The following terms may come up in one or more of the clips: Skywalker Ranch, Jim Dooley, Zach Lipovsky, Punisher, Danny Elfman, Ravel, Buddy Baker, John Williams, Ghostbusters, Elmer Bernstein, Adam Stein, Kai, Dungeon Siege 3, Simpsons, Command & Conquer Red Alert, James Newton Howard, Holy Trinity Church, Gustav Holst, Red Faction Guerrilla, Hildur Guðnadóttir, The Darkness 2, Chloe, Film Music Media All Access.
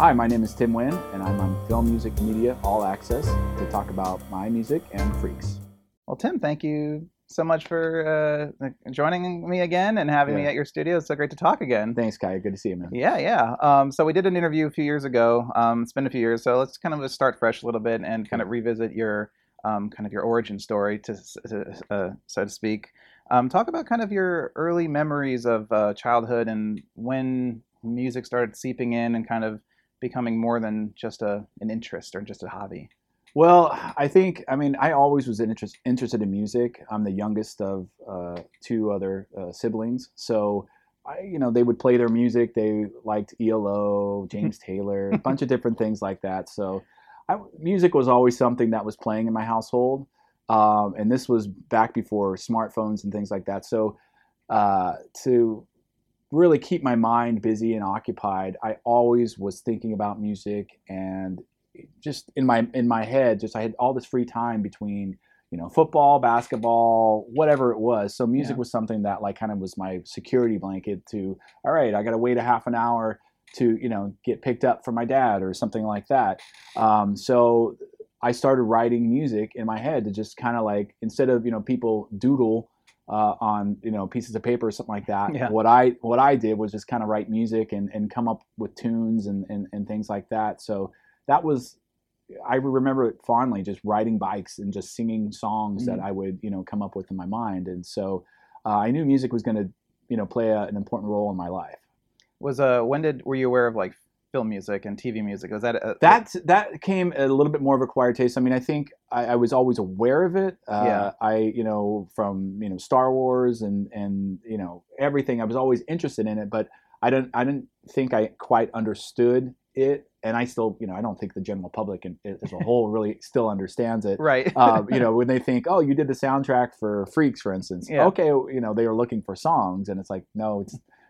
Hi, my name is Tim Wynn, and I'm on Film Music Media All Access to talk about my music and Freaks. Well, Tim, thank you so much for joining me again and having me at your studio. It's so great to talk again. Thanks, Kai. Good to see you, man. Yeah. So we did an interview a few years ago. It's been a few years, so let's kind of just start fresh a little bit and kind of revisit your your origin story, so to speak. Talk about kind of your early memories of childhood and when music started seeping in and kind of becoming more than just an interest or just a hobby. Well, I always was interested in music. I'm the youngest of two other siblings. So, they would play their music. They liked ELO, James Taylor, a bunch of different things like that. So music was always something that was playing in my household. And this was back before smartphones and things like that. So to really keep my mind busy and occupied, I always was thinking about music, and just in my head, I had all this free time between, football, basketball, whatever it was. So music was something that kind of was my security blanket to, all right, I got to wait a half an hour to, get picked up from my dad or something like that. So I started writing music in my head to just kind of instead of, people doodle on, pieces of paper or something like that. Yeah. What I did was just kind of write music and come up with tunes and things like that. So that was, I remember it fondly, just riding bikes and just singing songs that I would, come up with in my mind. And so I knew music was going to, play an important role in my life. Were you aware of film music and TV music? Was that that came a little bit more of acquired taste? I mean, I think I was always aware of it. From Star Wars and everything. I was always interested in it, but I didn't think I quite understood it. And I still, I don't think the general public as a whole really still understands it. Right. When they think, oh, you did the soundtrack for Freaks, for instance. Yeah. Okay, they were looking for songs, and it's like, no,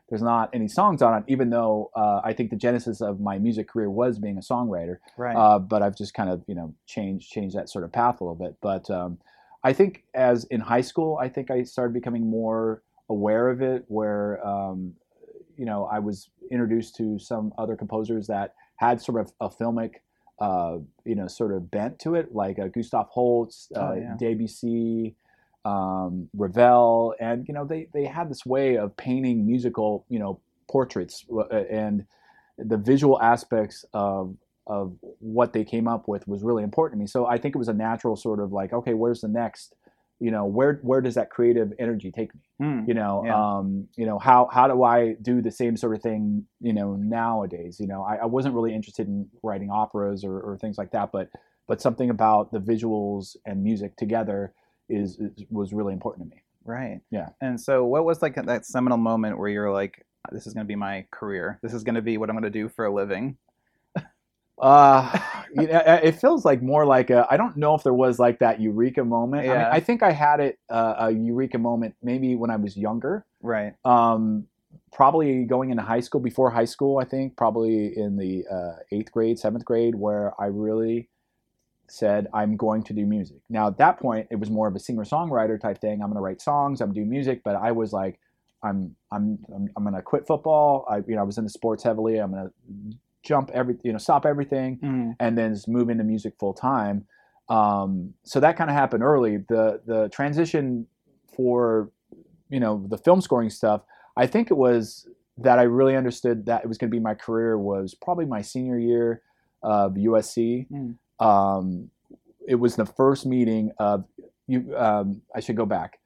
there's not any songs on it, even though I think the genesis of my music career was being a songwriter. Right. But I've just kind of, changed that sort of path a little bit. But I think as in high school, I think I started becoming more aware of it, where, I was introduced to some other composers that had sort of a filmic, sort of bent to it, like Gustav Holst, Debussy, Ravel, and they had this way of painting musical, portraits, and the visual aspects of what they came up with was really important to me. So I think it was a natural sort of okay, where's the next? Where does that creative energy take me? How do I do the same sort of thing, nowadays? I wasn't really interested in writing operas or things like that, but something about the visuals and music together was really important to me. Right. Yeah. And so what was that seminal moment where you're like, this is going to be my career. This is going to be what I'm going to do for a living. It feels more I don't know if there was that eureka moment. Yeah. I mean, I think I had it a eureka moment maybe when I was younger. Right. Probably going into high school, before high school, I think probably in the 7th grade, where I really said, I'm going to do music. Now at that point, it was more of a singer-songwriter type thing. I'm going to write songs, I'm going to do music, but I was I'm going to quit football. I was into sports heavily. I'm going to stop everything, and then just move into music full time. So that kind of happened early. The transition for, the film scoring stuff, I think it was that I really understood that it was going to be my career was probably my senior year of USC. It was the first meeting of you. I should go back.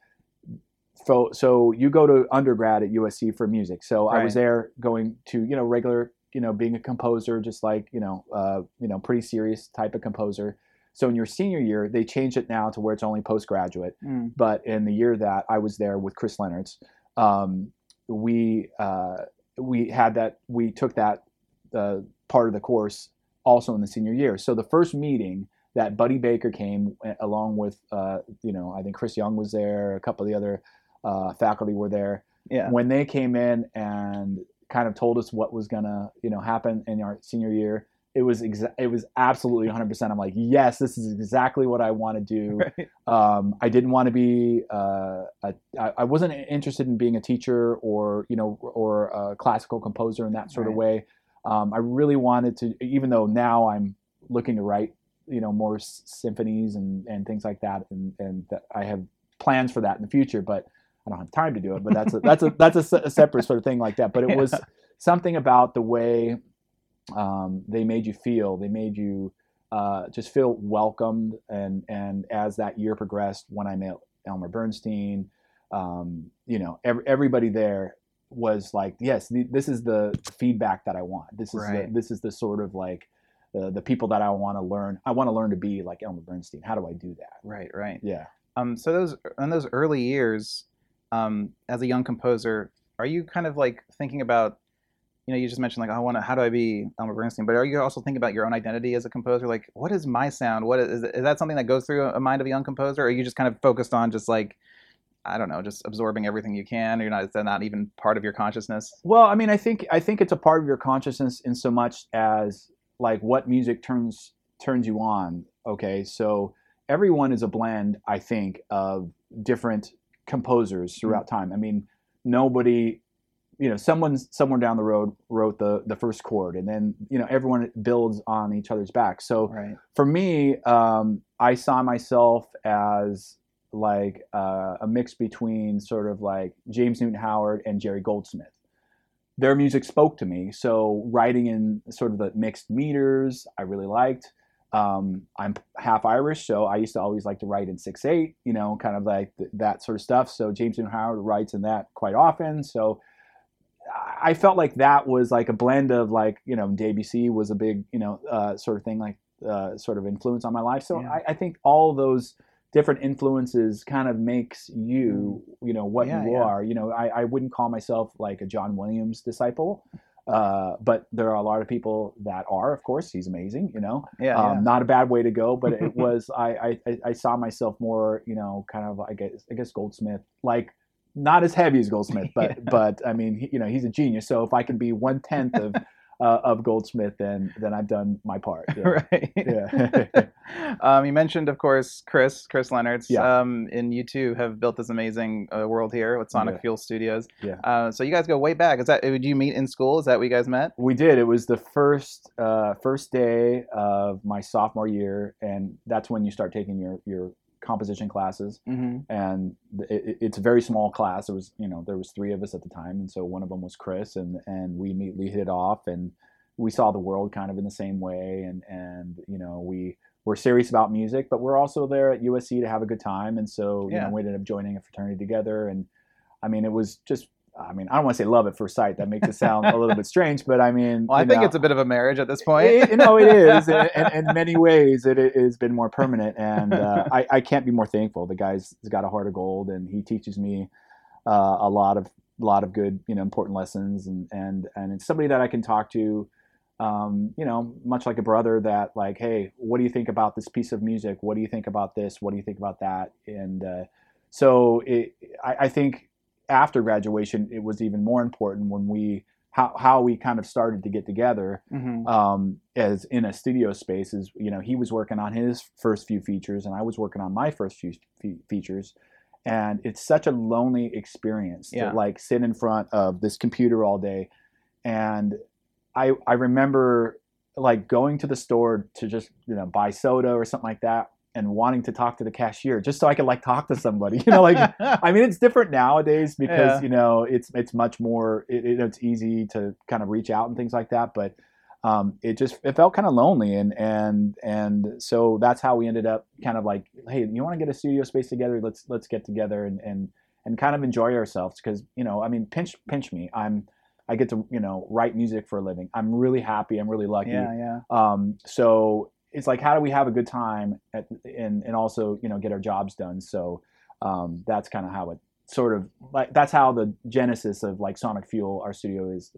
So you go to undergrad at USC for music. So right. I was there going to, regular, being a composer, just pretty serious type of composer. So in your senior year, they changed it now to where it's only postgraduate. But in the year that I was there with Chris Leonards, we took that part of the course also in the senior year. So the first meeting that Buddy Baker came along with, I think Chris Young was there, a couple of the other faculty were there. Yeah. When they came in and kind of told us what was gonna, happen in our senior year, it was absolutely 100%. I'm like, yes, this is exactly what I want to do. Right. I didn't want to be I wasn't interested in being a teacher or a classical composer in that sort of way. I really wanted to, even though now I'm looking to write, you know, more symphonies and things like that, and that I have plans for that in the future, but I don't have time to do it. But that's a separate sort of thing like that. But it was something about the way they made you feel. They made you just feel welcomed. And as that year progressed, when I met Elmer Bernstein, you know, everybody there was like, yes, this is the feedback that I want. This is right. This is the sort of like the people that I want to learn. I want to learn to be like Elmer Bernstein. How do I do that? Right, right. Yeah. So in those early years, as a young composer, are you kind of like thinking about, you know, you just mentioned like, how do I be Elmer Bernstein? But are you also thinking about your own identity as a composer? Like, what is my sound? What is that something that goes through a mind of a young composer? Or are you just kind of focused on just like, I don't know, just absorbing everything you can? Or is that not even part of your consciousness? Well, I mean, I think it's a part of your consciousness in so much as like what music turns you on. Okay, so everyone is a blend, I think, of different composers throughout time. I mean, nobody, you know, someone somewhere down the road wrote the first chord, and then, you know, everyone builds on each other's back. So right. For me, I saw myself as like a mix between sort of like James Newton Howard and Jerry Goldsmith. Their music spoke to me, so writing in sort of the mixed meters, I really liked. I'm half Irish, so I used to always like to write in 6/8, you know, kind of like that sort of stuff. So James Newton Howard writes in that quite often. So I felt like that was like a blend of like, you know, Debussy was a big, you know, sort of thing, like sort of influence on my life. So yeah. I think all those different influences kind of makes you, you know, what you are. You know, I wouldn't call myself like a John Williams disciple. But there are a lot of people that are, of course. He's amazing, you know. Yeah, not a bad way to go, but it was I saw myself more, you know, kind of I guess Goldsmith, like not as heavy as Goldsmith, but yeah. But I mean, you know, he's a genius. So if I can be 1/10 of Goldsmith, then I've done my part. Yeah. Right. Yeah. You mentioned, of course, Chris Leonards. Yeah. And you two have built this amazing world here with Sonic Fuel Studios. Yeah. So you guys go way back. Is that? Did you meet in school? Is that what you guys met? We did. It was the first day of my sophomore year, and that's when you start taking your composition classes. Mm-hmm. And it's a very small class. It was, you know, there was three of us at the time, and so one of them was Chris, and we immediately hit it off, and we saw the world kind of in the same way, and you know, we're serious about music, but we're also there at USC to have a good time, and so you know, we ended up joining a fraternity together, and I mean, it was just, I mean, I don't want to say love at first sight. That makes it sound a little bit strange, but I mean... Well, I think it's a bit of a marriage at this point. It is. And in many ways, it has been more permanent. And I can't be more thankful. The guy's got a heart of gold, and he teaches me a lot of good, you know, important lessons. And it's somebody that I can talk to, you know, much like a brother, that like, hey, what do you think about this piece of music? What do you think about this? What do you think about that? And so I think... after graduation, it was even more important when how we kind of started to get together, mm-hmm. As in a studio space. Is, you know, he was working on his first few features, and I was working on my first few features, and it's such a lonely experience to like sit in front of this computer all day. And I remember like going to the store to just, you know, buy soda or something like that, and wanting to talk to the cashier just so I could like talk to somebody, you know, like, I mean, it's different nowadays because, you know, it's much more, it's easy to kind of reach out and things like that. But it felt kind of lonely. And so that's how we ended up kind of like, hey, you want to get a studio space together? Let's get together and kind of enjoy ourselves. Cause, you know, I mean, pinch me. I get to, you know, write music for a living. I'm really happy. I'm really lucky. Yeah. So it's like, how do we have a good time and also, you know, get our jobs done? So that's kind of how it sort of like, that's how the genesis of like Sonic Fuel, our studio, is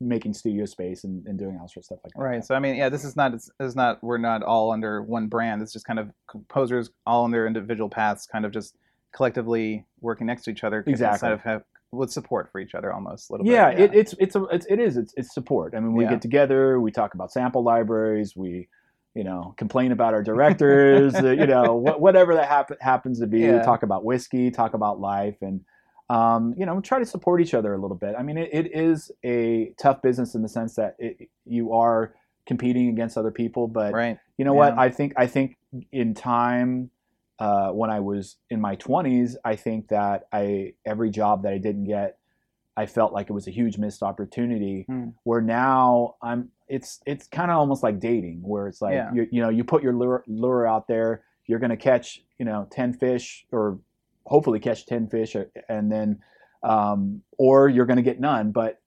making studio space and doing all sorts of stuff like that. Right. So I mean, yeah, this is not we're not all under one brand. It's just kind of composers all on their individual paths, kind of just collectively working next to each other. Exactly. Instead of with support for each other, almost a little bit. Yeah, it's support. I mean, we get together, we talk about sample libraries, we, you know, complain about our directors, you know, whatever that happens to be. Yeah. We talk about whiskey, talk about life, and you know, try to support each other a little bit. I mean, it is a tough business in the sense that you are competing against other people, but right. You know yeah. what? I think in time, when I was in my 20s, I think that every job that I didn't get, I felt like it was a huge missed opportunity. Mm. Where now it's kind of almost like dating, where it's like yeah. you know, you put your lure out there, you're going to catch, you know, 10 fish, or hopefully catch 10 fish, and then or you're going to get none, but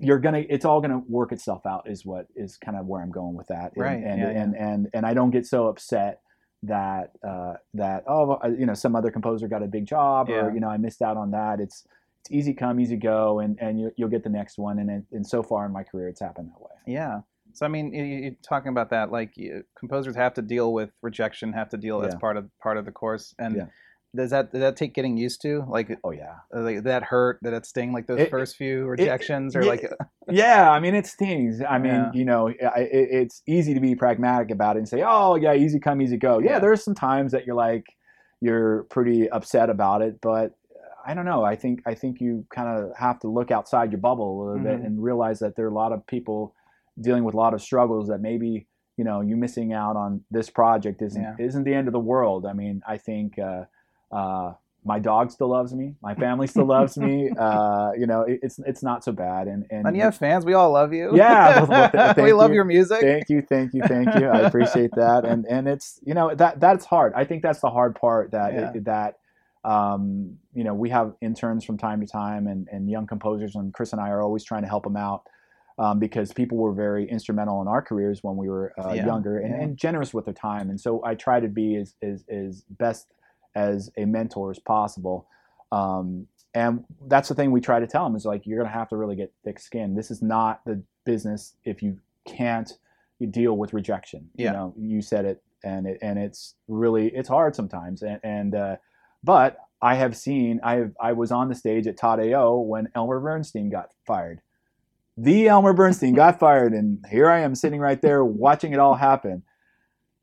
it's all going to work itself out, is what is kind of where I'm going with that. Right. And I don't get so upset that that, oh, you know, some other composer got a big job, yeah. or, you know, I missed out on that. It's easy come, easy go, and you'll get the next one. And so far in my career, it's happened that way. Yeah. So I mean, you're talking about that, like composers have to deal with rejection, yeah. as part of the course. And yeah. does that take getting used to? Like, oh yeah, like, that hurt, that sting, like those first few rejections, or like. Yeah, I mean, it stings. I mean, yeah. you know, it's easy to be pragmatic about it and say, oh yeah, easy come, easy go. Yeah, yeah. There's some times that you're pretty upset about it, but. I don't know. I think you kind of have to look outside your bubble a little mm-hmm. bit and realize that there are a lot of people dealing with a lot of struggles that maybe, you know, you missing out on this project isn't the end of the world. I mean, I think my dog still loves me. My family still loves me. You know, it's not so bad. And you have fans. We all love you. Yeah, we love your music. Thank you. I appreciate that. And it's, you know, that's hard. I think that's the hard part that. You know, we have interns from time to time and young composers, and Chris and I are always trying to help them out, because people were very instrumental in our careers when we were younger and generous with their time. And so I try to be as best as a mentor as possible. And that's the thing we try to tell them, is like, you're going to have to really get thick skin. This is not the business if you can't deal with rejection. Yeah. You know, you said it, and it's really, it's hard sometimes. But I have seen, I was on the stage at Todd A.O. when Elmer Bernstein got fired. The Elmer Bernstein got fired, and here I am sitting right there watching it all happen.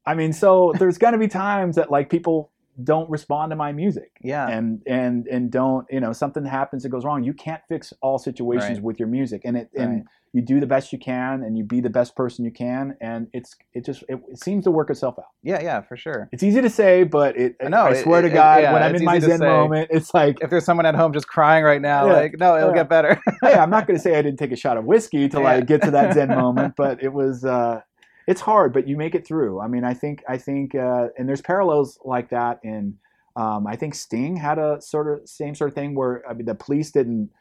I mean, so there's going to be times that, like, people don't respond to my music. Yeah. And don't, you know, something happens that goes wrong. You can't fix all situations right. with your music. And you do the best you can, and you be the best person you can, and it just seems to work itself out. Yeah, yeah, for sure. It's easy to say, but I swear to God, when I'm in my zen moment, it's like, if there's someone at home just crying right now, yeah, like, no, it'll get better. Hey, I'm not gonna say I didn't take a shot of whiskey till I get to that zen moment, but it was it's hard, but you make it through. I mean, I think and there's parallels like that in, I think Sting had a sort of same sort of thing where, I mean, the Police didn't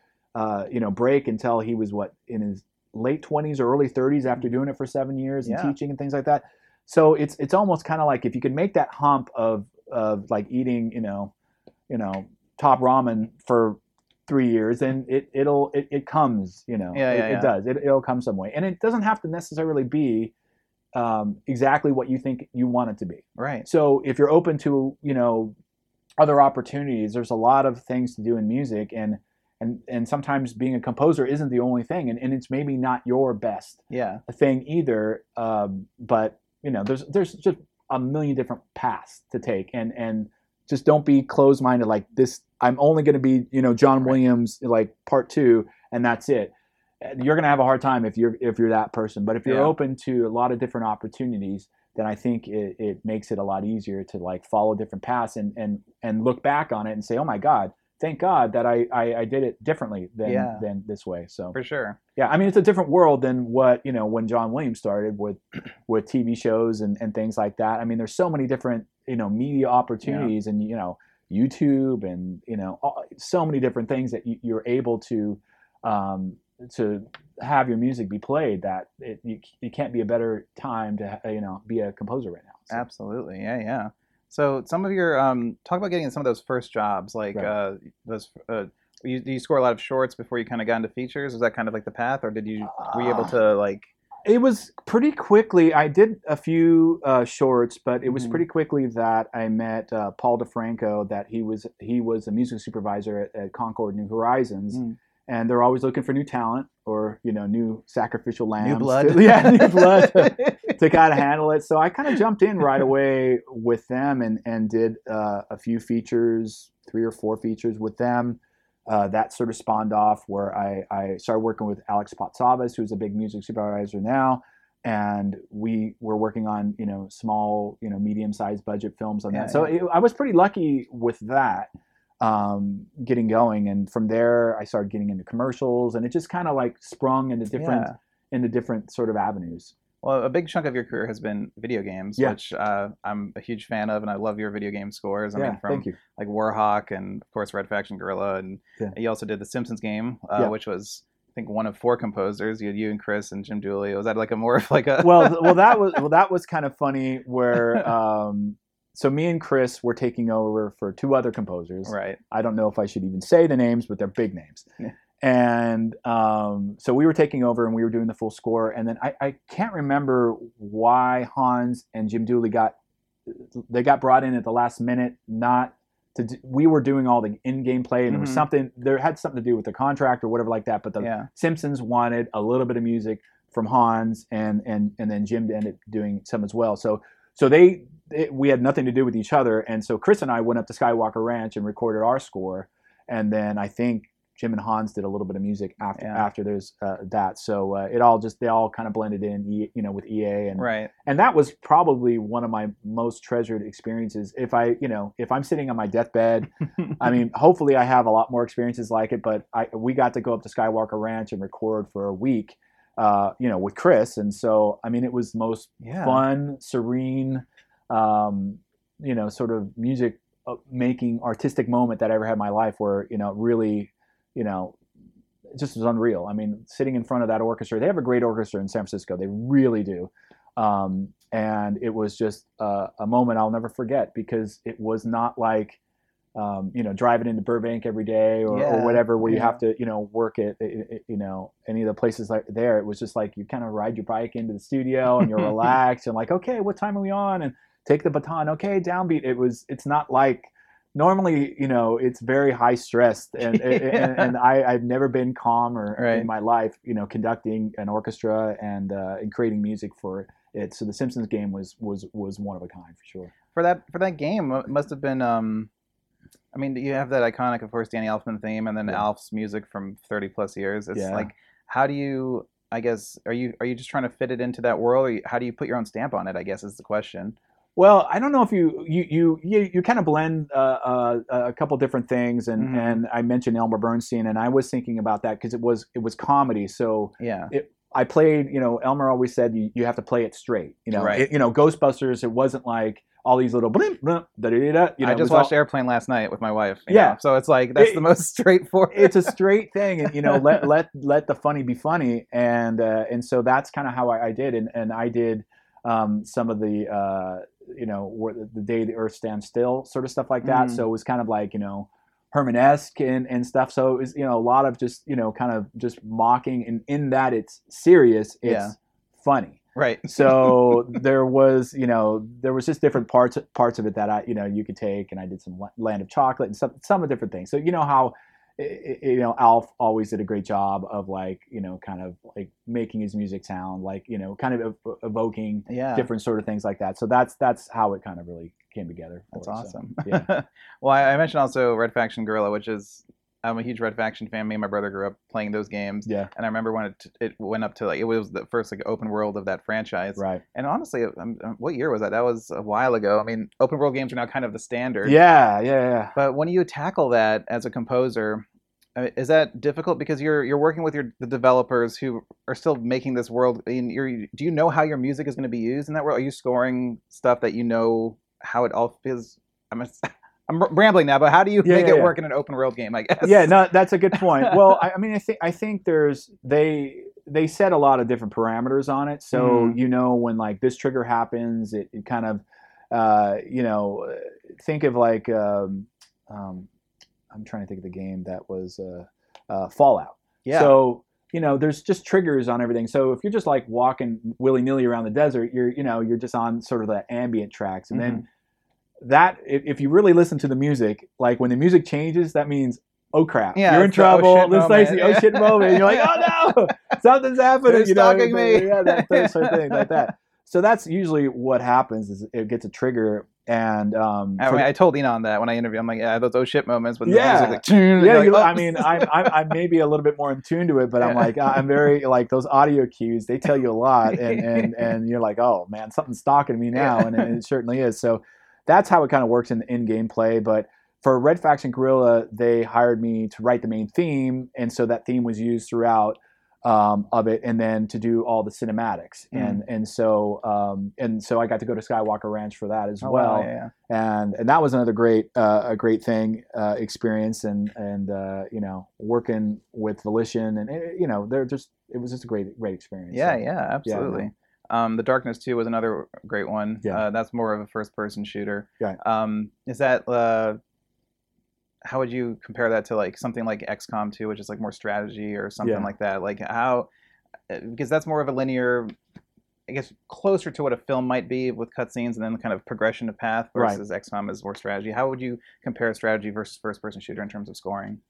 you know, break until he was in his late 20s or early 30s, after doing it for 7 years and teaching and things like that. So it's almost kind of like, if you can make that hump of like eating, you know, top ramen for 3 years, then it comes, you know, it does. It'll come some way, and it doesn't have to necessarily be exactly what you think you want it to be. Right. So if you're open to, you know, other opportunities, there's a lot of things to do in music, and sometimes being a composer isn't the only thing, and it's maybe not your best thing either. But, you know, there's just a million different paths to take, and just don't be closed-minded like this. I'm only going to be, you know, John Williams, like part two, and that's it. You're going to have a hard time if you're that person. But if you're open to a lot of different opportunities, then I think it makes it a lot easier to, like, follow different paths and look back on it and say, oh my God, thank God that I did it differently than this way. So for sure. Yeah. I mean, it's a different world than what, you know, when John Williams started with TV shows and things like that. I mean, there's so many different, you know, media opportunities and, you know, YouTube and, you know, so many different things that you're able to have your music be played, that it can't be a better time to, you know, be a composer right now. So. Absolutely. Yeah. Yeah. So some of your, talk about getting some of those first jobs, like do you score a lot of shorts before you kind of got into features? Was that kind of like the path, or were you able to, like? It was pretty quickly. I did a few shorts, but it was pretty quickly that I met Paul DeFranco, that he was a music supervisor at Concord New Horizons. Mm. And they're always looking for new talent, or, you know, new sacrificial lambs. New blood. New blood to kind of handle it. So I kind of jumped in right away with them and did a few features, 3 or 4 features with them. that sort of spawned off where I started working with Alex Potsavas, who's a big music supervisor now, and we were working on, you know, small, you know, medium-sized budget films on that. So I was pretty lucky with that, getting going, and from there I started getting into commercials, and it just kind of like sprung into different into different sort of avenues. Well, a big chunk of your career has been video games, which I'm a huge fan of, and I love your video game scores. I mean, from like Warhawk and, of course, Red Faction Guerrilla, and you also did the Simpsons game, which was, I think, one of four composers. You had you and Chris and Jim Dooley. Was that like a more of like a well, that was kind of funny where so me and Chris were taking over for two other composers. Right. I don't know if I should even say the names, but they're big names. Yeah. And so we were taking over and we were doing the full score. And then I can't remember why Hans and Jim Dooley got brought in at the last minute. We were doing all the in-game play, and it was something, there had something to do with the contract or whatever like that. But the Simpsons wanted a little bit of music from Hans, and then Jim ended up doing some as well. So we had nothing to do with each other. And so Chris and I went up to Skywalker Ranch and recorded our score. And then I think Jim and Hans did a little bit of music after there's that. So it all just, they all kind of blended in, you know, with EA. And, and that was probably one of my most treasured experiences. If I'm sitting on my deathbed, I mean, hopefully I have a lot more experiences like it, but we got to go up to Skywalker Ranch and record for a week, with Chris. And so, I mean, it was the most fun, serene, sort of music making artistic moment that I ever had in my life, where, really, it just was unreal. I mean, sitting in front of that orchestra, they have a great orchestra in San Francisco. They really do. And it was just a moment I'll never forget, because it was not like, driving into Burbank every day or whatever, where you have to, work at, any of the places like there. It was just like, you kind of ride your bike into the studio and you're relaxed and like, okay, what time are we on? And take the baton. Okay. Downbeat. It's not like, normally, it's very high stressed, and I've never been calmer in my life, conducting an orchestra and creating music for it. So the Simpsons game was one of a kind for sure. For that game, it must have been. I mean, you have that iconic, of course, Danny Elfman theme, and then Alf's music from 30 plus years. It's like, how do you? I guess are you just trying to fit it into that world, or how do you put your own stamp on it? I guess is the question. Well, I don't know if you kind of blend a couple different things, and I mentioned Elmer Bernstein, and I was thinking about that because it was comedy. So I played, Elmer always said you have to play it straight. Ghostbusters, it wasn't like all these little blimp, blimp, da da da. I just watched Airplane last night with my wife. So it's like that's the most straightforward. It's a straight thing, and let the funny be funny, and so that's kind of how I did, and I did some of the. Where the day the earth stands still sort of stuff like that. So it was kind of like, Herman-esque and stuff. So it was, a lot of just, kind of just mocking, and in that it's serious, it's funny. Right. So there was just different parts of it that I, you could take, and I did some Land of Chocolate and some of different things. So how, Alf always did a great job of like, kind of like making his music sound like, kind of evoking different sort of things like that. So that's how it kind of really came together. That's awesome. So, Well, I mentioned also Red Faction Guerrilla, which is, I'm a huge Red Faction fan. Me and my brother grew up playing those games. Yeah. And I remember when it went up to like, it was the first like open world of that franchise. Right. And honestly, what year was that? That was a while ago. I mean, open world games are now kind of the standard. Yeah. But when you tackle that as a composer, is that difficult? Because you're working with the developers who are still making this world. Do you know how your music is going to be used in that world? Are you scoring stuff that how it all feels? I'm rambling now, but how do you make it work in an open world game, I guess? Yeah, no, that's a good point. Well, I think there's they set a lot of different parameters on it. So when like this trigger happens, it kind of think of like I'm trying to think of the game that was Fallout. Yeah. So there's just triggers on everything. So if you're just like walking willy-nilly around the desert, you're just on sort of the ambient tracks, and then. That if you really listen to the music, like when the music changes, that means oh crap, you're in trouble. It's like the oh shit moment. You're like oh no, something's happening. Who's stalking me? That sort of thing like that. So that's usually what happens is it gets a trigger, And I told Enon that when I interviewed, I'm like, yeah, those shit moments. But yeah, I mean, I may be a little bit more in tune to it, but I'm like, I'm very like those audio cues. They tell you a lot, and you're like, oh man, something's stalking me now, and it certainly is. So that's how it kind of works in gameplay. But for Red Faction Guerrilla, they hired me to write the main theme, and so that theme was used throughout of it, and then to do all the cinematics, and so I got to go to Skywalker Ranch for that as well. Wow, yeah. And that was another great thing experience, and you know, working with Volition, and you know, it was just a great experience. Yeah, so, yeah, absolutely. Yeah. The Darkness 2 was another great one. Yeah. That's more of a first-person shooter. Yeah. Is that how would you compare that to like something like XCOM 2, which is like more strategy or something like that? Like how, because that's more of a linear, I guess, closer to what a film might be with cutscenes and then kind of progression of path versus XCOM is more strategy. How would you compare strategy versus first-person shooter in terms of scoring?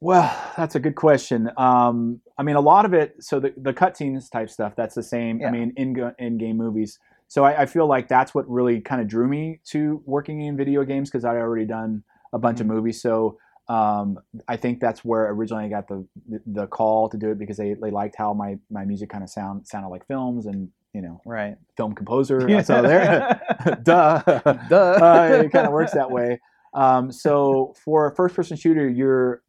Well, that's a good question. I mean, a lot of it, so the cutscenes type stuff, that's the same. Yeah. I mean, in-game movies. So I feel like that's what really kind of drew me to working in video games, because I'd already done a bunch of movies. So I think that's where originally I got the call to do it, because they liked how my music kind of sounded like films, and you know, film composer. Yeah. So there, it kind of works that way. So for a first-person shooter, you're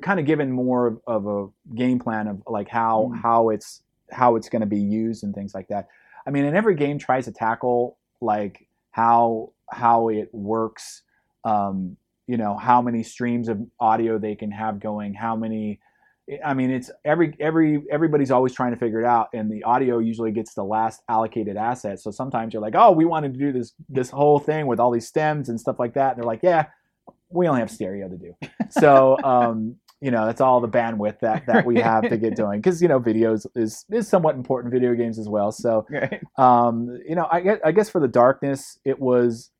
kind of given more of a game plan of like how it's going to be used and things like that. I mean, and every game tries to tackle like how it works. You know, how many streams of audio they can have going, how many. I mean, it's everybody's always trying to figure it out, and the audio usually gets the last allocated asset. So sometimes you're like, oh, we wanted to do this whole thing with all these stems and stuff like that, and they're like, yeah, we only have stereo to do. So you know, that's all the bandwidth that we have to get doing, because you know, videos is somewhat important, video games as well. So you know, I guess for The Darkness, it was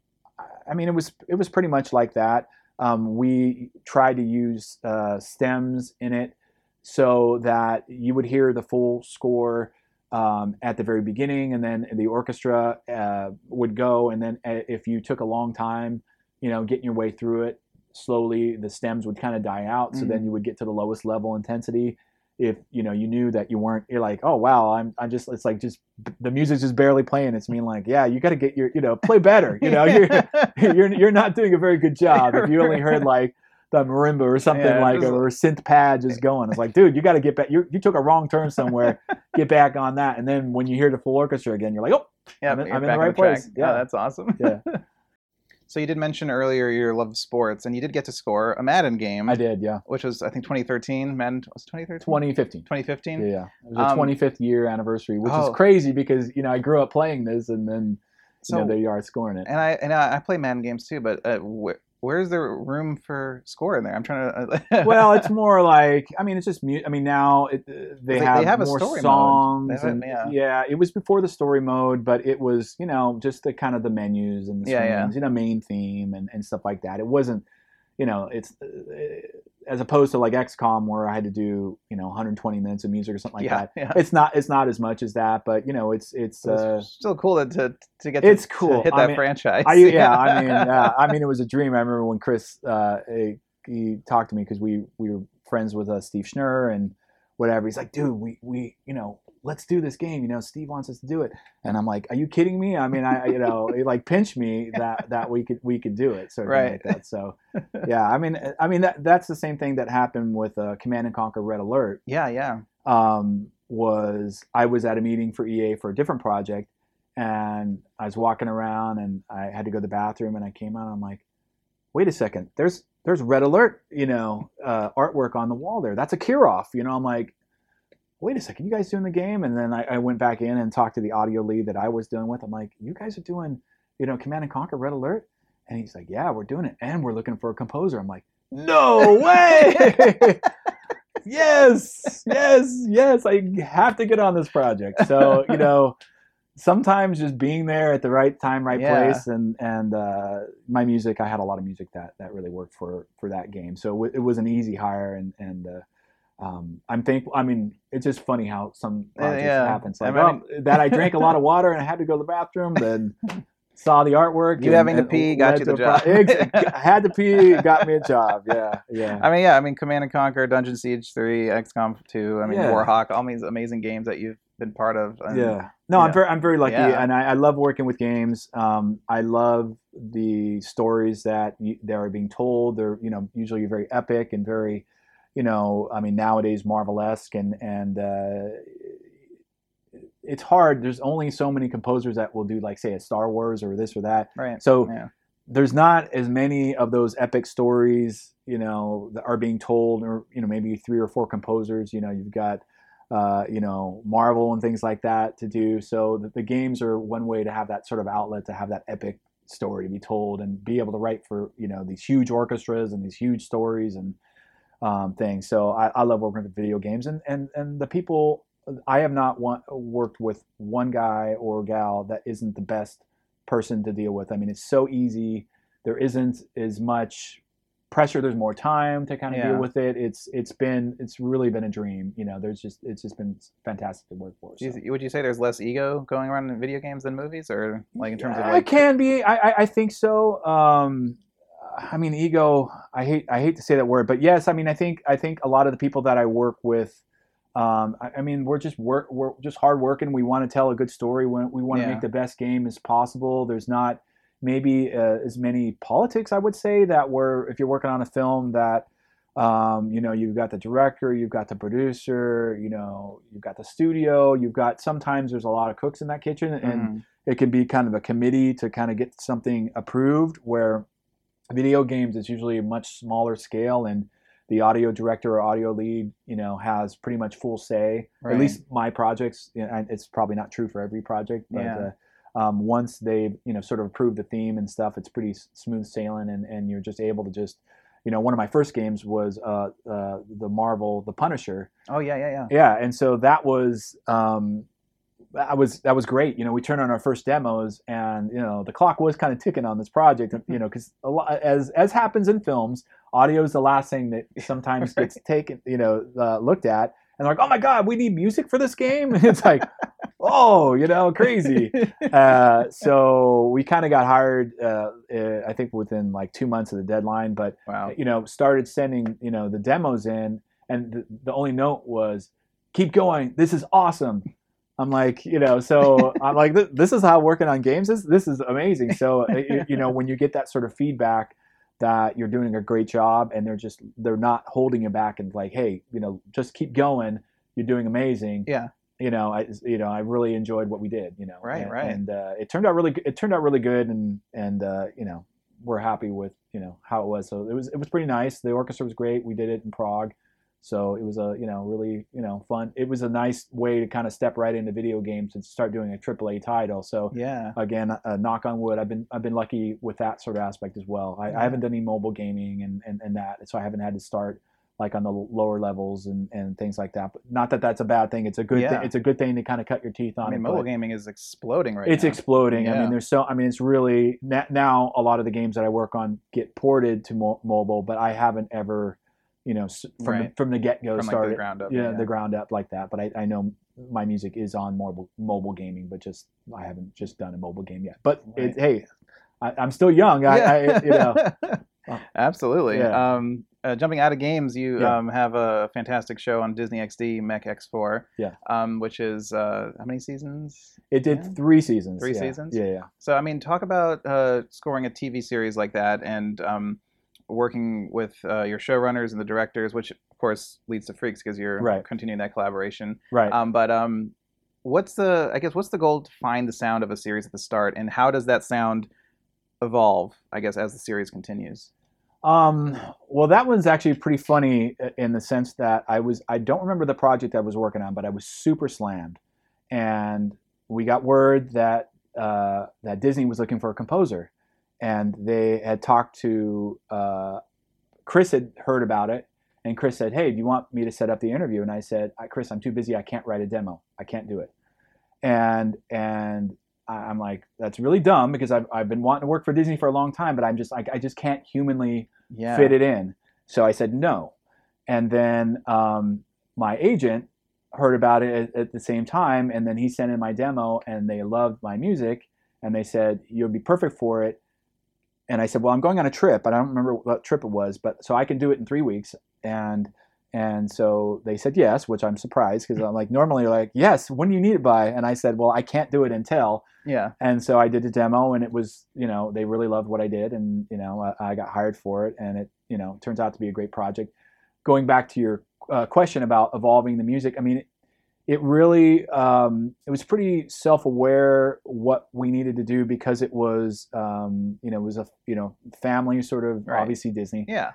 pretty much like that. We tried to use stems in it, so that you would hear the full score at the very beginning, and then the orchestra would go, and then if you took a long time, you know, getting your way through it slowly, the stems would kind of die out. Mm-hmm. So then you would get to the lowest level intensity. If you know, you knew that you weren't, you're like, oh wow, I'm just, it's like just the music's just barely playing. It's mean like, yeah, you got to get your, you know, play better. You know, you're not doing a very good job if you only heard like the marimba or something, like, or synth pad just going. It's like, dude, you got to get back. You took a wrong turn somewhere. Get back on that. And then when you hear the full orchestra again, you're like, oh, yeah, I'm in the right place. Yeah, that's awesome. Yeah. So you did mention earlier your love of sports, and you did get to score a Madden game. I did, yeah. Which was, I think, 2013. Madden was 2013? 2015. 2015? Yeah. It was the 25th year anniversary, which is crazy, because, you know, I grew up playing this, and then, you know, there you are scoring it. And I play Madden games too, but where's the room for score in there? I'm trying to. Well, it's more like, I mean, it's just mute. I mean, now they have more a story songs. Mode. Yeah, it was before the story mode, but it was, you know, just the kind of the menus and the screens, you know, main theme and stuff like that. It wasn't, you know, it's as opposed to like XCOM, where I had to do, you know, 120 minutes of music or something like that. Yeah. It's not as much as that, but you know, it's still cool to get to hit that franchise. I mean, it was a dream. I remember when Chris he talked to me, because we were friends with Steve Schnurr and whatever. He's like, dude, we you know, let's do this game. You know, Steve wants us to do it, and I'm like, are you kidding me? I mean, you know, it like pinched me that we could do it, sort of like that. So, yeah, I mean that's the same thing that happened with Command and Conquer Red Alert. Yeah. Was I was at a meeting for EA for a different project, and I was walking around, and I had to go to the bathroom, and I came out, and I'm like, wait a second, there's Red Alert, you know, artwork on the wall there. That's a Kirov, you know. I'm like, wait a second, you guys doing the game? And then I went back in and talked to the audio lead that I was dealing with. I'm like, you guys are doing, you know, Command & Conquer Red Alert? And he's like, yeah, we're doing it. And we're looking for a composer. I'm like, no way! Yes, I have to get on this project. So, you know, sometimes just being there at the right time, place. And my music, I had a lot of music that really worked for that game. So it was an easy hire, and I'm thankful. I mean, it's just funny how some projects happen. Like, I drank a lot of water and I had to go to the bathroom. Then saw the artwork. You having to pee got you the job. I had to pee, got me a job. Yeah. I mean, Command & Conquer, Dungeon Siege 3, XCOM 2, Warhawk, all these amazing games that you've been part of. I'm very lucky, and I love working with games. I love the stories that are being told. They're usually very epic and very, nowadays Marvel-esque and it's hard. There's only so many composers that will do, like, say, a Star Wars or this or that. Right. So there's not as many of those epic stories, that are being told, or, maybe 3 or 4 composers. You've got, Marvel and things like that to do. So the games are one way to have that sort of outlet, to have that epic story to be told and be able to write for, these huge orchestras and these huge stories and things. So I love working with video games and the people. I have not worked with one guy or gal that isn't the best person to deal with. I mean, it's so easy. There isn't as much pressure. There's more time to kind of deal with it. It's really been a dream. It's just been fantastic to work for. So. Would you say there's less ego going around in video games than movies, or like in terms of? It can be. I think so. Ego. I hate to say that word, but yes. I think a lot of the people that I work with. We're just hard working. We want to tell a good story. We want to make the best game as possible. There's not maybe as many politics, I would say, if you're working on a film that, you've got the director, you've got the producer, you've got the studio, sometimes there's a lot of cooks in that kitchen, and it can be kind of a committee to kind of get something approved, where video games is usually a much smaller scale, and the audio director or audio lead, has pretty much full say. Right. At least my projects, and it's probably not true for every project, but once they, sort of approve the theme and stuff, it's pretty smooth sailing, and you're just able to just, one of my first games was the Marvel, The Punisher. Oh yeah. Yeah, and so that was. That was great. We turned on our first demos, and the clock was kind of ticking on this project. Because a lot, as happens in films, audio is the last thing that sometimes gets taken, looked at, and they're like, "Oh my God, we need music for this game!" And it's like, "Oh, crazy." So we kind of got hired. I think within like 2 months of the deadline, but started sending the demos in, and the only note was, "Keep going. This is awesome." I'm like, I'm like, this is how working on games is. This is amazing. So, when you get that sort of feedback that you're doing a great job, and they're not holding you back and like, hey, just keep going. You're doing amazing. Yeah. I really enjoyed what we did. Right. Right. And it turned out really good. And we're happy with how it was. So it was pretty nice. The orchestra was great. We did it in Prague. So it was a, really, fun. It was a nice way to kind of step right into video games and start doing a AAA title. So again, knock on wood, I've been lucky with that sort of aspect as well. I haven't done any mobile gaming and that, so I haven't had to start like on the lower levels and things like that. But not that that's a bad thing. It's a good thing. It's a good thing to kind of cut your teeth on. I mean, mobile gaming is exploding right now. It's exploding. Yeah. It's really now a lot of the games that I work on get ported to mobile, but I haven't ever. From the get-go, from started, like the ground up, the ground up like that. But I know my music is on mobile gaming, but just I haven't just done a mobile game yet. But right. I'm still young. Absolutely. Yeah. Jumping out of games, you have a fantastic show on Disney XD, Mech X4. Yeah. Which is how many seasons? It did 3 seasons. 3 seasons. Yeah. So talk about scoring a TV series like that, and working with your showrunners and the directors, which of course leads to Freaks because you're continuing that collaboration. Right. But what's the goal to find the sound of a series at the start, and how does that sound evolve, I guess, as the series continues? Well, that one's actually pretty funny in the sense that I don't remember the project I was working on, but I was super slammed, and we got word that Disney was looking for a composer. And they had talked to Chris had heard about it, and Chris said, "Hey, do you want me to set up the interview?" And I said, "Chris, I'm too busy. I can't write a demo. I can't do it." And I'm like, that's really dumb, because I've been wanting to work for Disney for a long time, but I'm just like, I just can't humanly fit it in. So I said no. And then my agent heard about it at the same time, and then he sent in my demo, and they loved my music. and they said, you'll be perfect for it. And I said, well, I'm going on a trip. I don't remember what trip it was, but so I can do it in 3 weeks. And so they said yes, which I'm surprised because I'm like, normally you're like, yes, when do you need it by? And I said, well, I can't do it until. Yeah. And so I did the demo, and it was, you know, they really loved what I did, and, you know, I got hired for it, and it, you know, turns out to be a great project. Going back to your question about evolving the music, I mean, it really, it was pretty self-aware what we needed to do, because it was, you know, it was a, you know, family sort of, right. Obviously Disney. Yeah.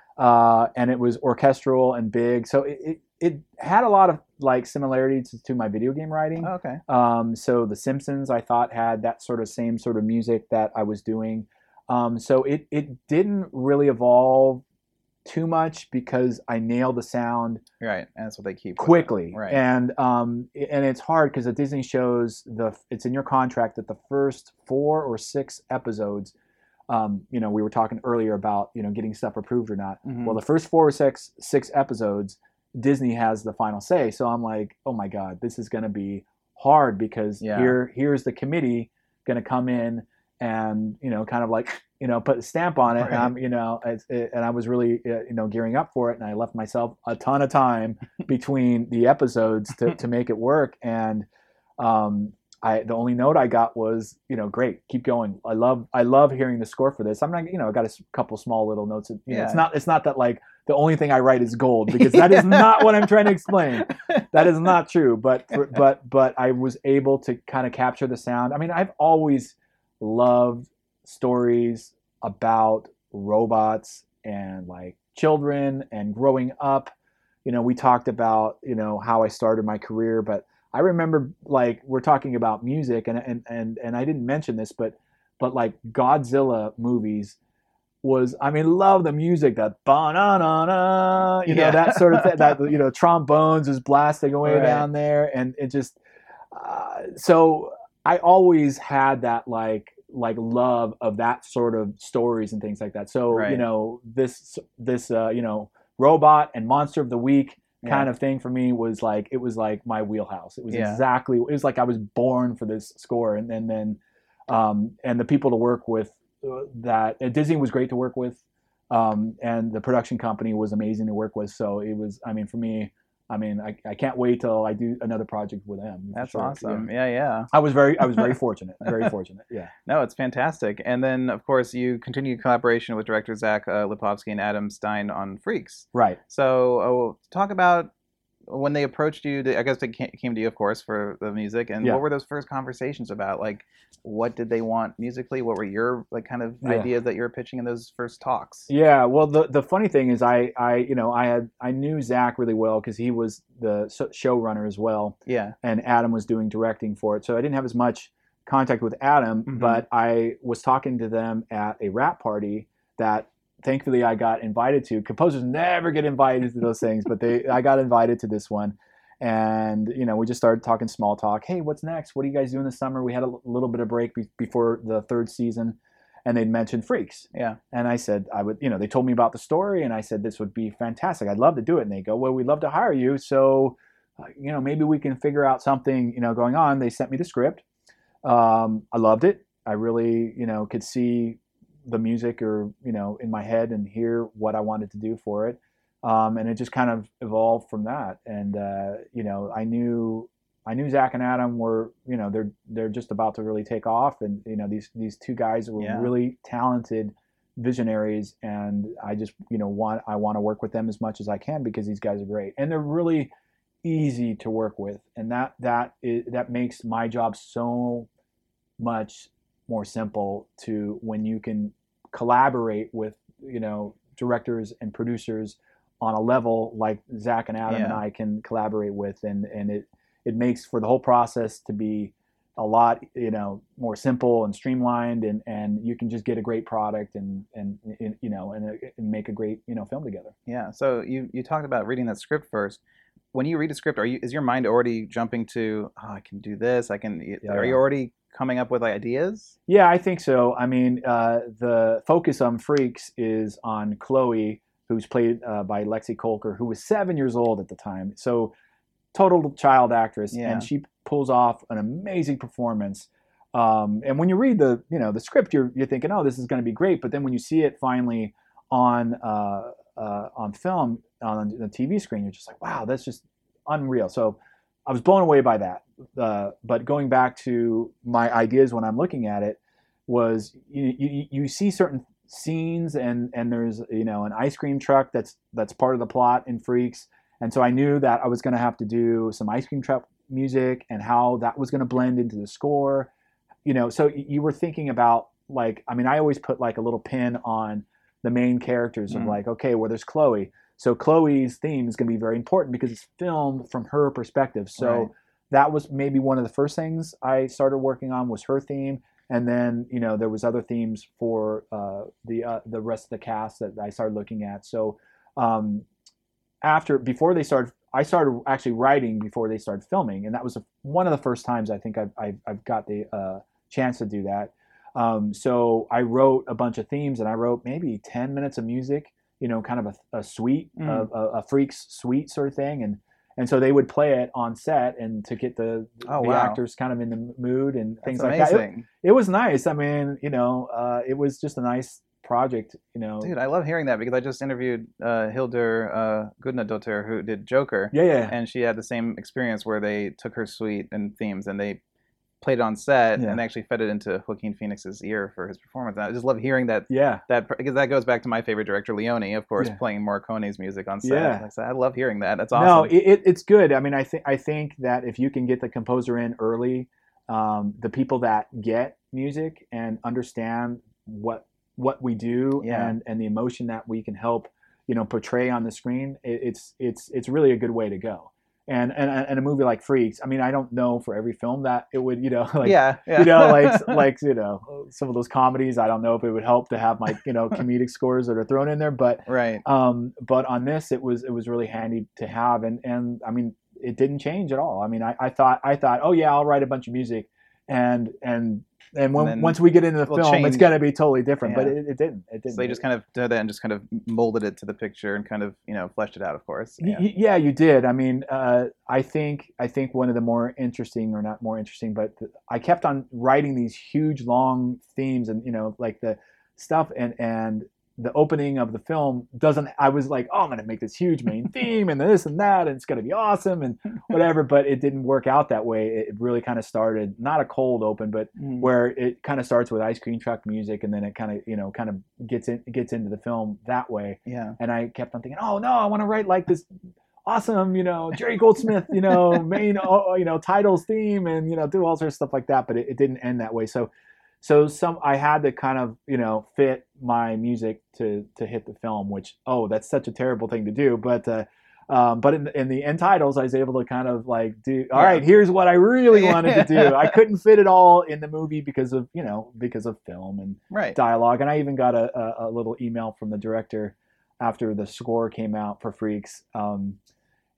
And it was orchestral and big. So it had a lot of like similarity to my video game writing. Oh, okay. So The Simpsons, I thought, had that sort of same sort of music that I was doing. So it didn't really evolve too much because I nailed the sound, right, and that's what they keep quickly, right. And it's hard because the Disney shows, it's in your contract that the first 4 or 6 episodes, you know, we were talking earlier about, you know, getting stuff approved or not. Mm-hmm. Well, the first 4 or 6 episodes, Disney has the final say. So I'm like, oh my God, this is going to be hard because here's the committee going to come in and, you know, kind of like, you know, put a stamp on it, right. And I'm, you know, and I was really, you know, gearing up for it, and I left myself a ton of time between the episodes to make it work. And the only note I got was, you know, great, keep going. I love hearing the score for this. I'm not, you know, I got a couple small little notes. You know, it's not that like the only thing I write is gold, because that is not what I'm trying to explain. That is not true. But I was able to kind of capture the sound. I mean, I've always loved stories about robots and like children and growing up. You know, we talked about, you know, how I started my career, but I remember, like, we're talking about music and I didn't mention this, but like Godzilla movies was, I mean, love the music, that ba-na-na-na, you know, that sort of thing, that, you know, trombones is blasting away down there. And it just, so I always had that like love of that sort of stories and things like that. So, you know, this you know, robot and monster of the week kind of thing for me was like, it was like my wheelhouse. It was exactly, it was like I was born for this score. And then, and the people to work with that, Disney was great to work with. And the production company was amazing to work with. So it was, I mean, for me, I can't wait till I do another project with them. That's sure. Awesome. Yeah. I was very fortunate. Very fortunate. Yeah. No, it's fantastic. And then, of course, you continue collaboration with director Zach Lipovsky and Adam Stein on Freaks. Right. So talk about when they approached you. I guess they came to you, of course, for the music. And what were those first conversations about? Like, what did they want musically? What were your like kind of ideas that you were pitching in those first talks? Yeah. Well, the funny thing is, I knew Zach really well because he was the showrunner as well. Yeah. And Adam was doing directing for it, so I didn't have as much contact with Adam. Mm-hmm. But I was talking to them at a rap party that, thankfully, I got invited to. Composers never get invited to those things, but I got invited to this one. And, you know, we just started talking small talk. Hey, what's next? What are you guys doing this summer? We had a little bit of break before the third season, and they'd mentioned Freaks. Yeah. And I said, they told me about the story, and I said, this would be fantastic. I'd love to do it. And they go, well, we'd love to hire you. So, you know, maybe we can figure out something, you know, going on. They sent me the script. I loved it. I really, you know, could see the music, or, you know, in my head and hear what I wanted to do for it. And it just kind of evolved from that. And, you know, I knew Zach and Adam were, you know, they're just about to really take off. And, you know, these two guys were really talented visionaries. And I just, you know, I want to work with them as much as I can, because these guys are great and they're really easy to work with. And that makes my job so much more simple, to when you can collaborate with, you know, directors and producers on a level like Zach and Adam and I can collaborate with, and it makes for the whole process to be a lot, you know, more simple and streamlined, and you can just get a great product and you know, and make a great, you know, film together. Yeah. So you talked about reading that script first. When you read a script, is your mind already jumping to, oh, I can do this, I can? Yeah. Are you already coming up with ideas? Yeah, I think so. I mean, the focus on Freaks is on Chloe, who's played by Lexi Kolker, who was 7 years old at the time. So total child actress, and she pulls off an amazing performance. And when you read the, you know, the script, you're thinking, oh, this is going to be great. But then when you see it finally on film, on the TV screen, you're just like, wow, that's just unreal. So I was blown away by that. But going back to my ideas when I'm looking at it, was you see certain scenes, and there's, you know, an ice cream truck that's part of the plot in Freaks. And so I knew that I was going to have to do some ice cream truck music and how that was going to blend into the score. You know, so you were thinking about, like, I mean, I always put like a little pin on the main characters of like, okay, well, there's Chloe. So Chloe's theme is going to be very important because it's filmed from her perspective. So that was maybe one of the first things I started working on, was her theme. And then, you know, there was other themes for the rest of the cast that I started looking at. So I started actually writing before they started filming, and that was one of the first times I think I've got the chance to do that. So I wrote a bunch of themes, and I wrote maybe 10 minutes of music, you know, kind of a suite, a Freaks suite sort of thing, and so they would play it on set, and to get the actors kind of in the mood and things like that. It was nice. I mean, you know, it was just a nice project, you know. Dude, I love hearing that, because I just interviewed Hildur Guðnadóttir, who did Joker. Yeah. And she had the same experience where they took her suite and themes and they played it on set and actually fed it into Joaquin Phoenix's ear for his performance. And I just love hearing that. Yeah. That, because that goes back to my favorite director, Leone, of course, playing Morricone's music on set. Yeah. Like, so I love hearing that. That's awesome. No, it's good. I mean, I think that if you can get the composer in early, the people that get music and understand what we do and the emotion that we can help, you know, portray on the screen, it's really a good way to go. And a movie like Freaks, I mean, I don't know for every film that it would, you know, like, you know, like, you know, some of those comedies, I don't know if it would help to have, like, you know, comedic scores that are thrown in there, but, but on this, it was really handy to have. And I mean, it didn't change at all. I mean, I thought, oh yeah, I'll write a bunch of music and once we get into the film, change. It's going to be totally different, but it didn't. So they just kind of did that and just kind of molded it to the picture and kind of, you know, fleshed it out, of course. Yeah, you did. I mean, I think one of the more interesting, or not more interesting, but I kept on writing these huge, long themes, and, you know, like the stuff and the opening of the film doesn't, I was like, oh, I'm going to make this huge main theme and this and that, and it's going to be awesome and whatever, but it didn't work out that way. It really kind of started, not a cold open, but where it kind of starts with ice cream truck music, and then it kind of, you know, gets into the film that way. Yeah. And I kept on thinking, oh no, I want to write like this awesome, you know, Jerry Goldsmith, you know, main, you know, titles theme, and, you know, do all sorts of stuff like that, but it didn't end that way. So I had to kind of, you know, fit my music to hit the film, which, oh, that's such a terrible thing to do. But in the end titles, I was able to kind of like do, all right, here's what I really wanted to do. I couldn't fit it all in the movie because of film and dialogue. And I even got a little email from the director after the score came out for Freaks.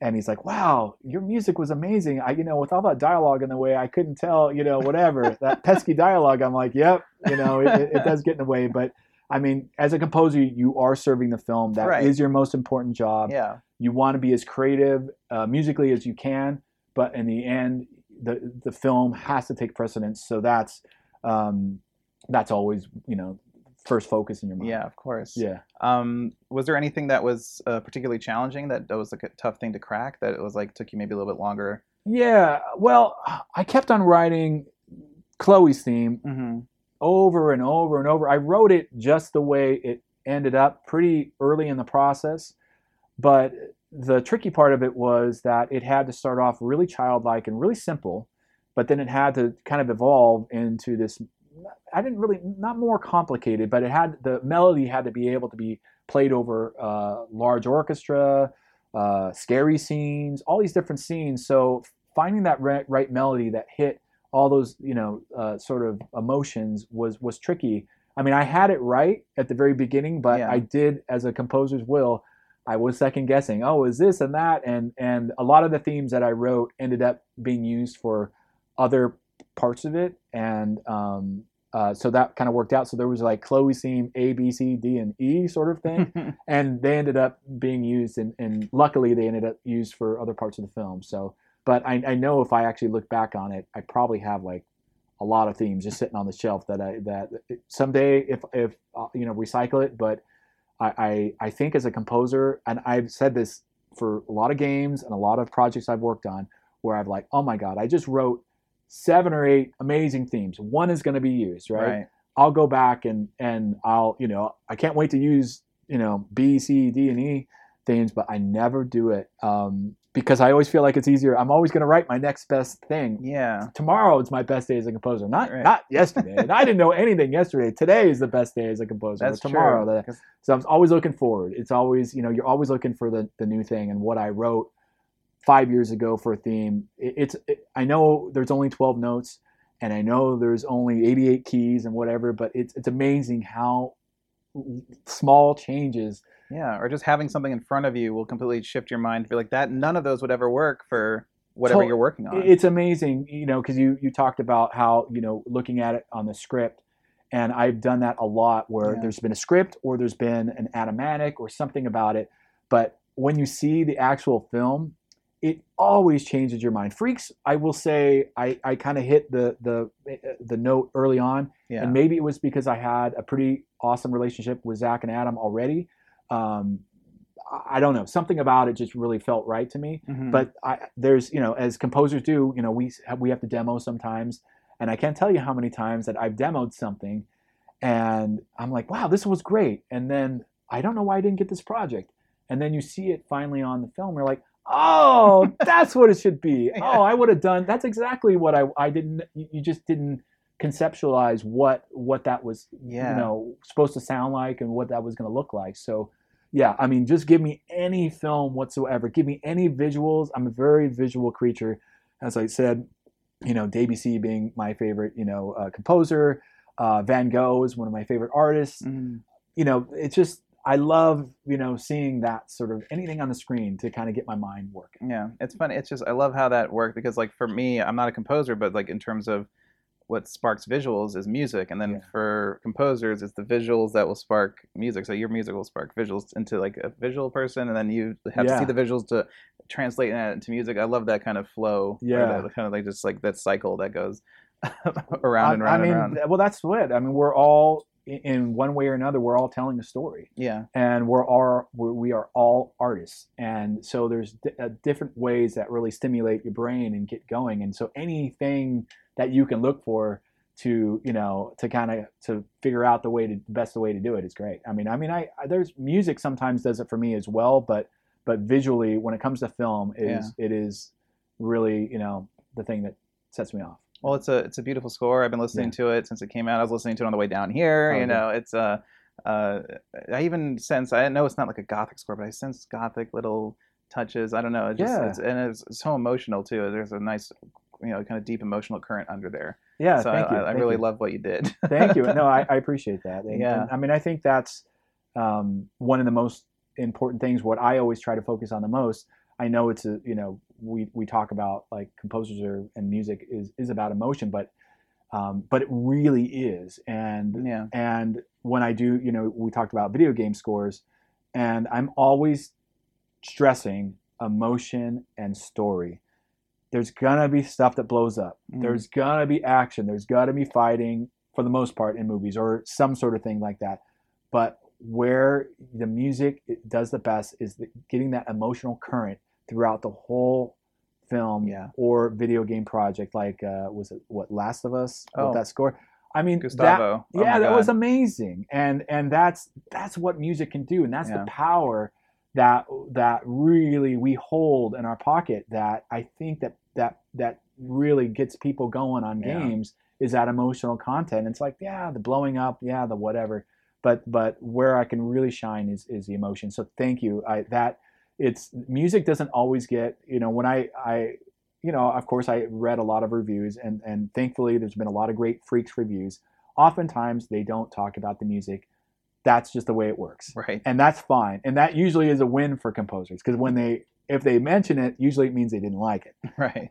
And he's like, wow, your music was amazing. I, you know, with all that dialogue in the way, I couldn't tell, you know, whatever. That pesky dialogue, I'm like, yep, you know, it does get in the way. But, I mean, as a composer, you are serving the film. That is your most important job. Yeah. You want to be as creative musically as you can. But in the end, the film has to take precedence. So that's always, you know, first focus in your mind. Yeah, of course. Yeah. Was there anything that was particularly challenging, that was like a tough thing to crack, that it was like took you maybe a little bit longer? Yeah. Well, I kept on writing Chloe's theme over and over and over. I wrote it just the way it ended up pretty early in the process. But the tricky part of it was that it had to start off really childlike and really simple, but then it had to kind of evolve into this, I didn't really, not more complicated, but the melody had to be able to be played over large orchestra, scary scenes, all these different scenes. So finding that right melody that hit all those, you know, sort of emotions was tricky. I mean, I had it right at the very beginning, but I did, as a composer's will, I was second guessing. Oh, is this and that? And a lot of the themes that I wrote ended up being used for other parts of it, and so that kind of worked out. So there was like Chloe's theme A, B, C, D, and E sort of thing, and they ended up being used, and luckily they ended up used for other parts of the film. So, but I know if I actually look back on it, I probably have like a lot of themes just sitting on the shelf that someday if you know, recycle it. But I think as a composer, and I've said this for a lot of games and a lot of projects I've worked on, where I've like, oh my God, I just wrote 7 or 8 amazing themes. One is going to be used, right? I'll go back and I'll, you know, I can't wait to use, you know, B, C, D, and E themes, but I never do it because I always feel like it's easier. I'm always going to write my next best thing. Yeah. Tomorrow is my best day as a composer, not yesterday. And I didn't know anything yesterday. Today is the best day as a composer. That's tomorrow. True. So I'm always looking forward. It's always, you know, you're always looking for the new thing. And what I wrote 5 years ago for a theme, I know there's only 12 notes, and I know there's only 88 keys and whatever, but it's amazing how small changes. Yeah, or just having something in front of you will completely shift your mind to be like that. None of those would ever work for whatever you're working on. It's amazing, you know, because you talked about how, you know, looking at it on the script, and I've done that a lot where there's been a script or there's been an automatic or something about it. But when you see the actual film, it always changes your mind. Freaks, I will say, I kind of hit the note early on, and maybe it was because I had a pretty awesome relationship with Zach and Adam already. I don't know, something about it just really felt right to me. Mm-hmm. But there's, you know, as composers do, you know, we have to demo sometimes, and I can't tell you how many times that I've demoed something and I'm like, wow, this was great, and then I don't know why I didn't get this project, and then you see it finally on the film, you're like, oh, that's what it should be. Oh, I would have done, that's exactly what I didn't, you just didn't conceptualize what that was, you know, supposed to sound like and what that was going to look like. So yeah, I mean, just give me any film whatsoever, give me any visuals. I'm a very visual creature, as I said, you know, Debussy being my favorite, you know, composer, Van Gogh is one of my favorite artists. Mm-hmm. You know, it's just, I love, you know, seeing that sort of anything on the screen to kind of get my mind working. Yeah, it's funny, it's just, I love how that worked, because like for me, I'm not a composer, but like in terms of what sparks visuals is music, and then for composers it's the visuals that will spark music. So your music will spark visuals into like a visual person, and then you have to see the visuals to translate that into music. I love that kind of flow, that kind of like just like that cycle that goes around and around. Well, that's what I mean, we're all in one way or another, we're all telling a story, and we are all artists, and so there's different ways that really stimulate your brain and get going. And so anything that you can look for to, you know, to kind of to figure out the best way to do it is great. I mean, there's music sometimes does it for me as well, but visually when it comes to film, it is really, you know, the thing that sets me off. Well, it's a beautiful score. I've been listening to it since it came out. I was listening to it on the way down here. You know, it's I even sense, I know it's not like a Gothic score, but I sense Gothic little touches. I don't know. It just, it's so emotional too. There's a nice, you know, kind of deep emotional current under there. Yeah, so thank you. I really love what you did. Thank you. No, I appreciate that. And, and, I mean, I think that's one of the most important things. What I always try to focus on the most. I know it's a, you know, we talk about like composers and music is about emotion, but it really is. And and when I do, you know, we talked about video game scores, and I'm always stressing emotion and story. There's gonna be stuff that blows up. Mm. There's gonna be action. There's gotta be fighting for the most part in movies or some sort of thing like that. But where the music does the best is getting that emotional current throughout the whole film or video game project. Like, Last of Us with that score? I mean, Gustavo. That was amazing. And that's what music can do. And that's the power that really we hold in our pocket, that I think that really gets people going on games, is that emotional content. It's like, the blowing up, the whatever. But where I can really shine is the emotion. So thank you. Music doesn't always get, you know, when I you know, of course I read a lot of reviews, and thankfully there's been a lot of great Freaks reviews. Oftentimes they don't talk about the music. That's just the way it works. Right. And that's fine. And that usually is a win for composers, because if they mention it, usually it means they didn't like it. Right.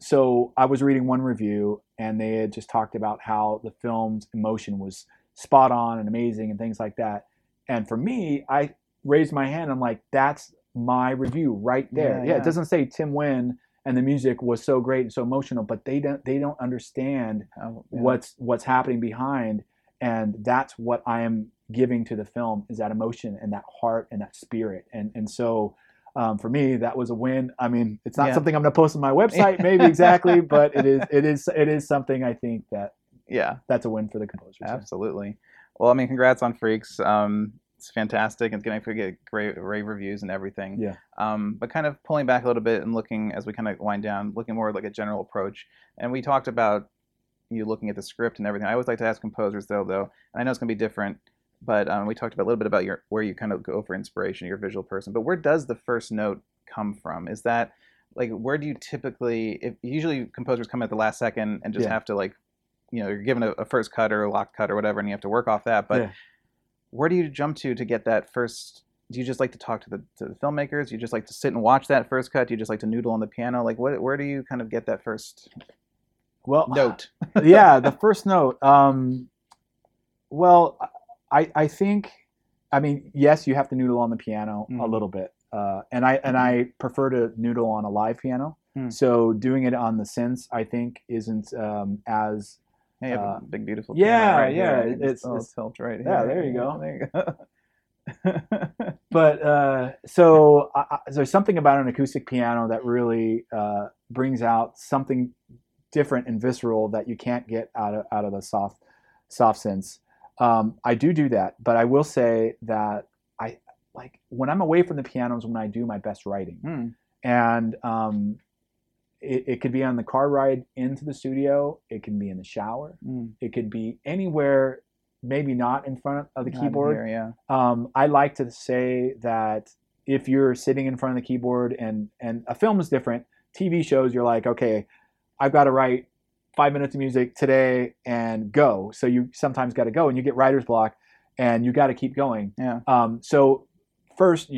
So I was reading one review, and they had just talked about how the film's emotion was spot on and amazing and things like that. And for me, I raised my hand. I'm like, that's my review right there. It doesn't say Tim Wynn and the music was so great and so emotional, but they don't understand what's happening behind, and that's what I am giving to the film, is that emotion and that heart and that spirit, and so. For me, that was a win. I mean, it's not something I'm going to post on my website, maybe exactly, but it is something I think that that's a win for the composer. Absolutely. So. Well, I mean, congrats on Freaks. It's fantastic. It's going to get great rave reviews and everything. Yeah. But kind of pulling back a little bit and looking as we kind of wind down, looking more like a general approach. And we talked about you looking at the script and everything. I always like to ask composers though, and I know it's going to be different. But we talked about a little bit about where you kind of go for inspiration, you're a visual person. But where does the first note come from? Is that, like, where do you typically, usually composers come at the last second and just have to, like, you know, you're given a first cut or a locked cut or whatever, and you have to work off that. But where do you jump to get that first? Do you just like to talk to the filmmakers? Do you just like to sit and watch that first cut? Do you just like to noodle on the piano? Like, where do you kind of get that first note? The first note. I think, I mean, yes, you have to noodle on the piano a little bit, and I prefer to noodle on a live piano. So doing it on the synths, I think, isn't as a big beautiful piano right here. It's felt right here. There you go. But so there's something about an acoustic piano that really brings out something different and visceral that you can't get out of the soft synths. I do that, but I will say that I like when I'm away from the piano is when I do my best writing, and it could be on the car ride into the studio, it can be in the shower, it could be anywhere, maybe not in front of the keyboard. I like to say that if you're sitting in front of the keyboard and a film is different, TV shows you're like, okay, I've got to write 5 minutes of music today and go. So you sometimes got to go, and you get writer's block, and you got to keep going. Yeah. So first,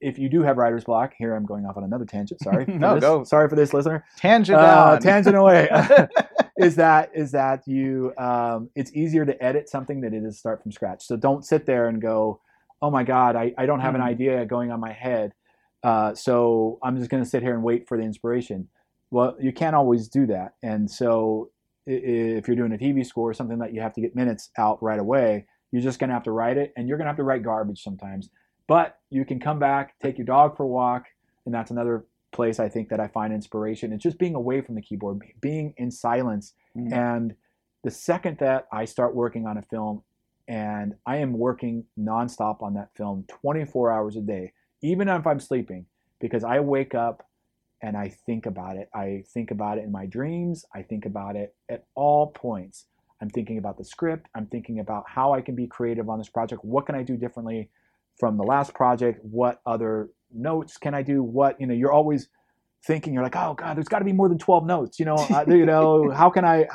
if you do have writer's block, here I'm going off on another tangent. Sorry. Go. Sorry for this, listener. Tangent away. Is that you? It's easier to edit something than it is to start from scratch. So don't sit there and go, oh my God, I don't have an idea going on my head. So I'm just going to sit here and wait for the inspiration. Well, you can't always do that. And so if you're doing a TV score or something that you have to get minutes out right away, you're just going to have to write it, and you're going to have to write garbage sometimes. But you can come back, take your dog for a walk, and that's another place I think that I find inspiration. It's just being away from the keyboard, being in silence. Mm-hmm. And the second that I start working on a film, and I am working nonstop on that film 24 hours a day, even if I'm sleeping, because I wake up and I think about it. I think about it in my dreams. I think about it at all points. I'm thinking about the script. I'm thinking about how I can be creative on this project. What can I do differently from the last project? What other notes can I do? What, you know, you're always thinking, you're like, oh God, there's gotta be more than 12 notes. You know, how can I,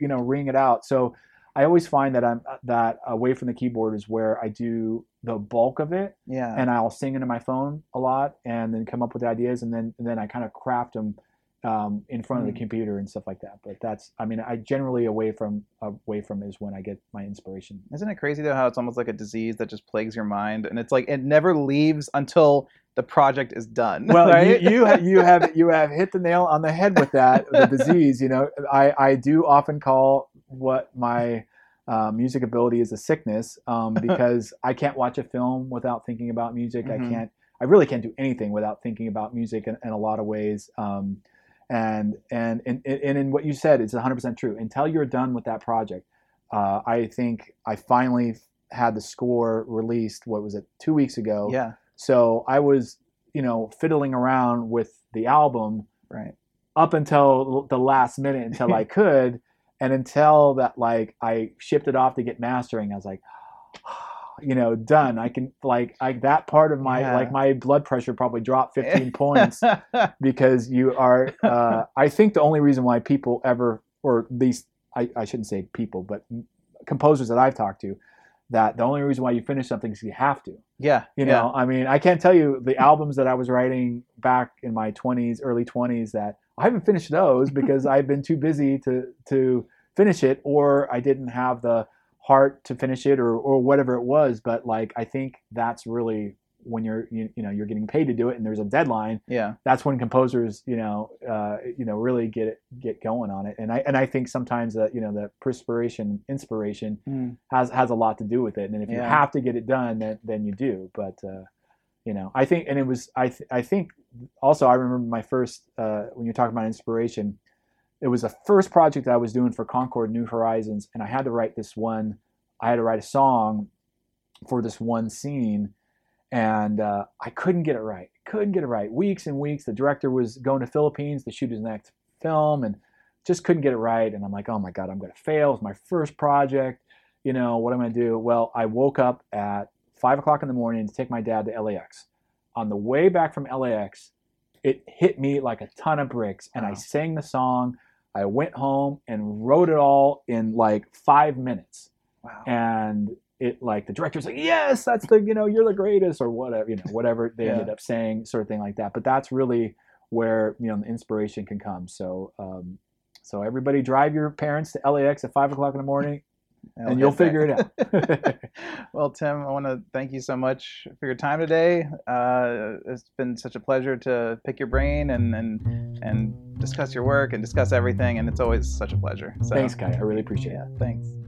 you know, ring it out? So I always find that that away from the keyboard is where I do the bulk of it, and I'll sing into my phone a lot, and then come up with ideas, and then I kind of craft them in front of the computer and stuff like that. But that's, I mean, I generally away from is when I get my inspiration. Isn't it crazy though how it's almost like a disease that just plagues your mind, and it's like it never leaves until the project is done. Well, right? you have hit the nail on the head with that, the disease. You know, I do often call what my music ability is a sickness, because I can't watch a film without thinking about music. Mm-hmm. I really can't do anything without thinking about music in a lot of ways. And in what you said, it's 100% true. Until you're done with that project, I think I finally had the score released. What was it? 2 weeks ago. Yeah. So I was, you know, fiddling around with the album up until the last minute, until I could, and until that, like, I shipped it off to get mastering. I was like, you know, done. I can, like, that part of my like my blood pressure probably dropped 15 points, because you are. I think the only reason why people ever, or at least I shouldn't say people, but composers that I've talked to, that the only reason why you finish something is you have to. Yeah. You know, I mean, I can't tell you the albums that I was writing back in my 20s, early 20s, that I haven't finished those because I've been too busy to finish it, or I didn't have the heart to finish it, or whatever it was. But, like, I think that's really when you're getting paid to do it and there's a deadline, yeah, that's when composers really get going on it. And I think sometimes that the inspiration has a lot to do with it. And if you have to get it done, then you do. But I think, and it was I think also I remember my first when you're talking about inspiration, it was the first project I was doing for Concord New Horizons, and I had to write a song for this one scene, and I couldn't get it right. Weeks and weeks. The director was going to Philippines to shoot his next film, and just couldn't get it right. And I'm like, oh my God, I'm going to fail. It's my first project. What am I going to do? Well, I woke up at 5 o'clock in the morning to take my dad to LAX. On the way back from LAX, it hit me like a ton of bricks, and wow. I sang the song. I went home and wrote it all in like 5 minutes. Wow. And it the director's like, yes, that's the, you're the greatest, or whatever, whatever they ended up saying, sort of thing like that. But that's really where, the inspiration can come. So, so everybody drive your parents to LAX at 5 o'clock in the morning and you'll figure it out. Well, Tim, I want to thank you so much for your time today. It's been such a pleasure to pick your brain and discuss your work and discuss everything. And it's always such a pleasure. So, thanks, Kai. I really appreciate it. Thanks.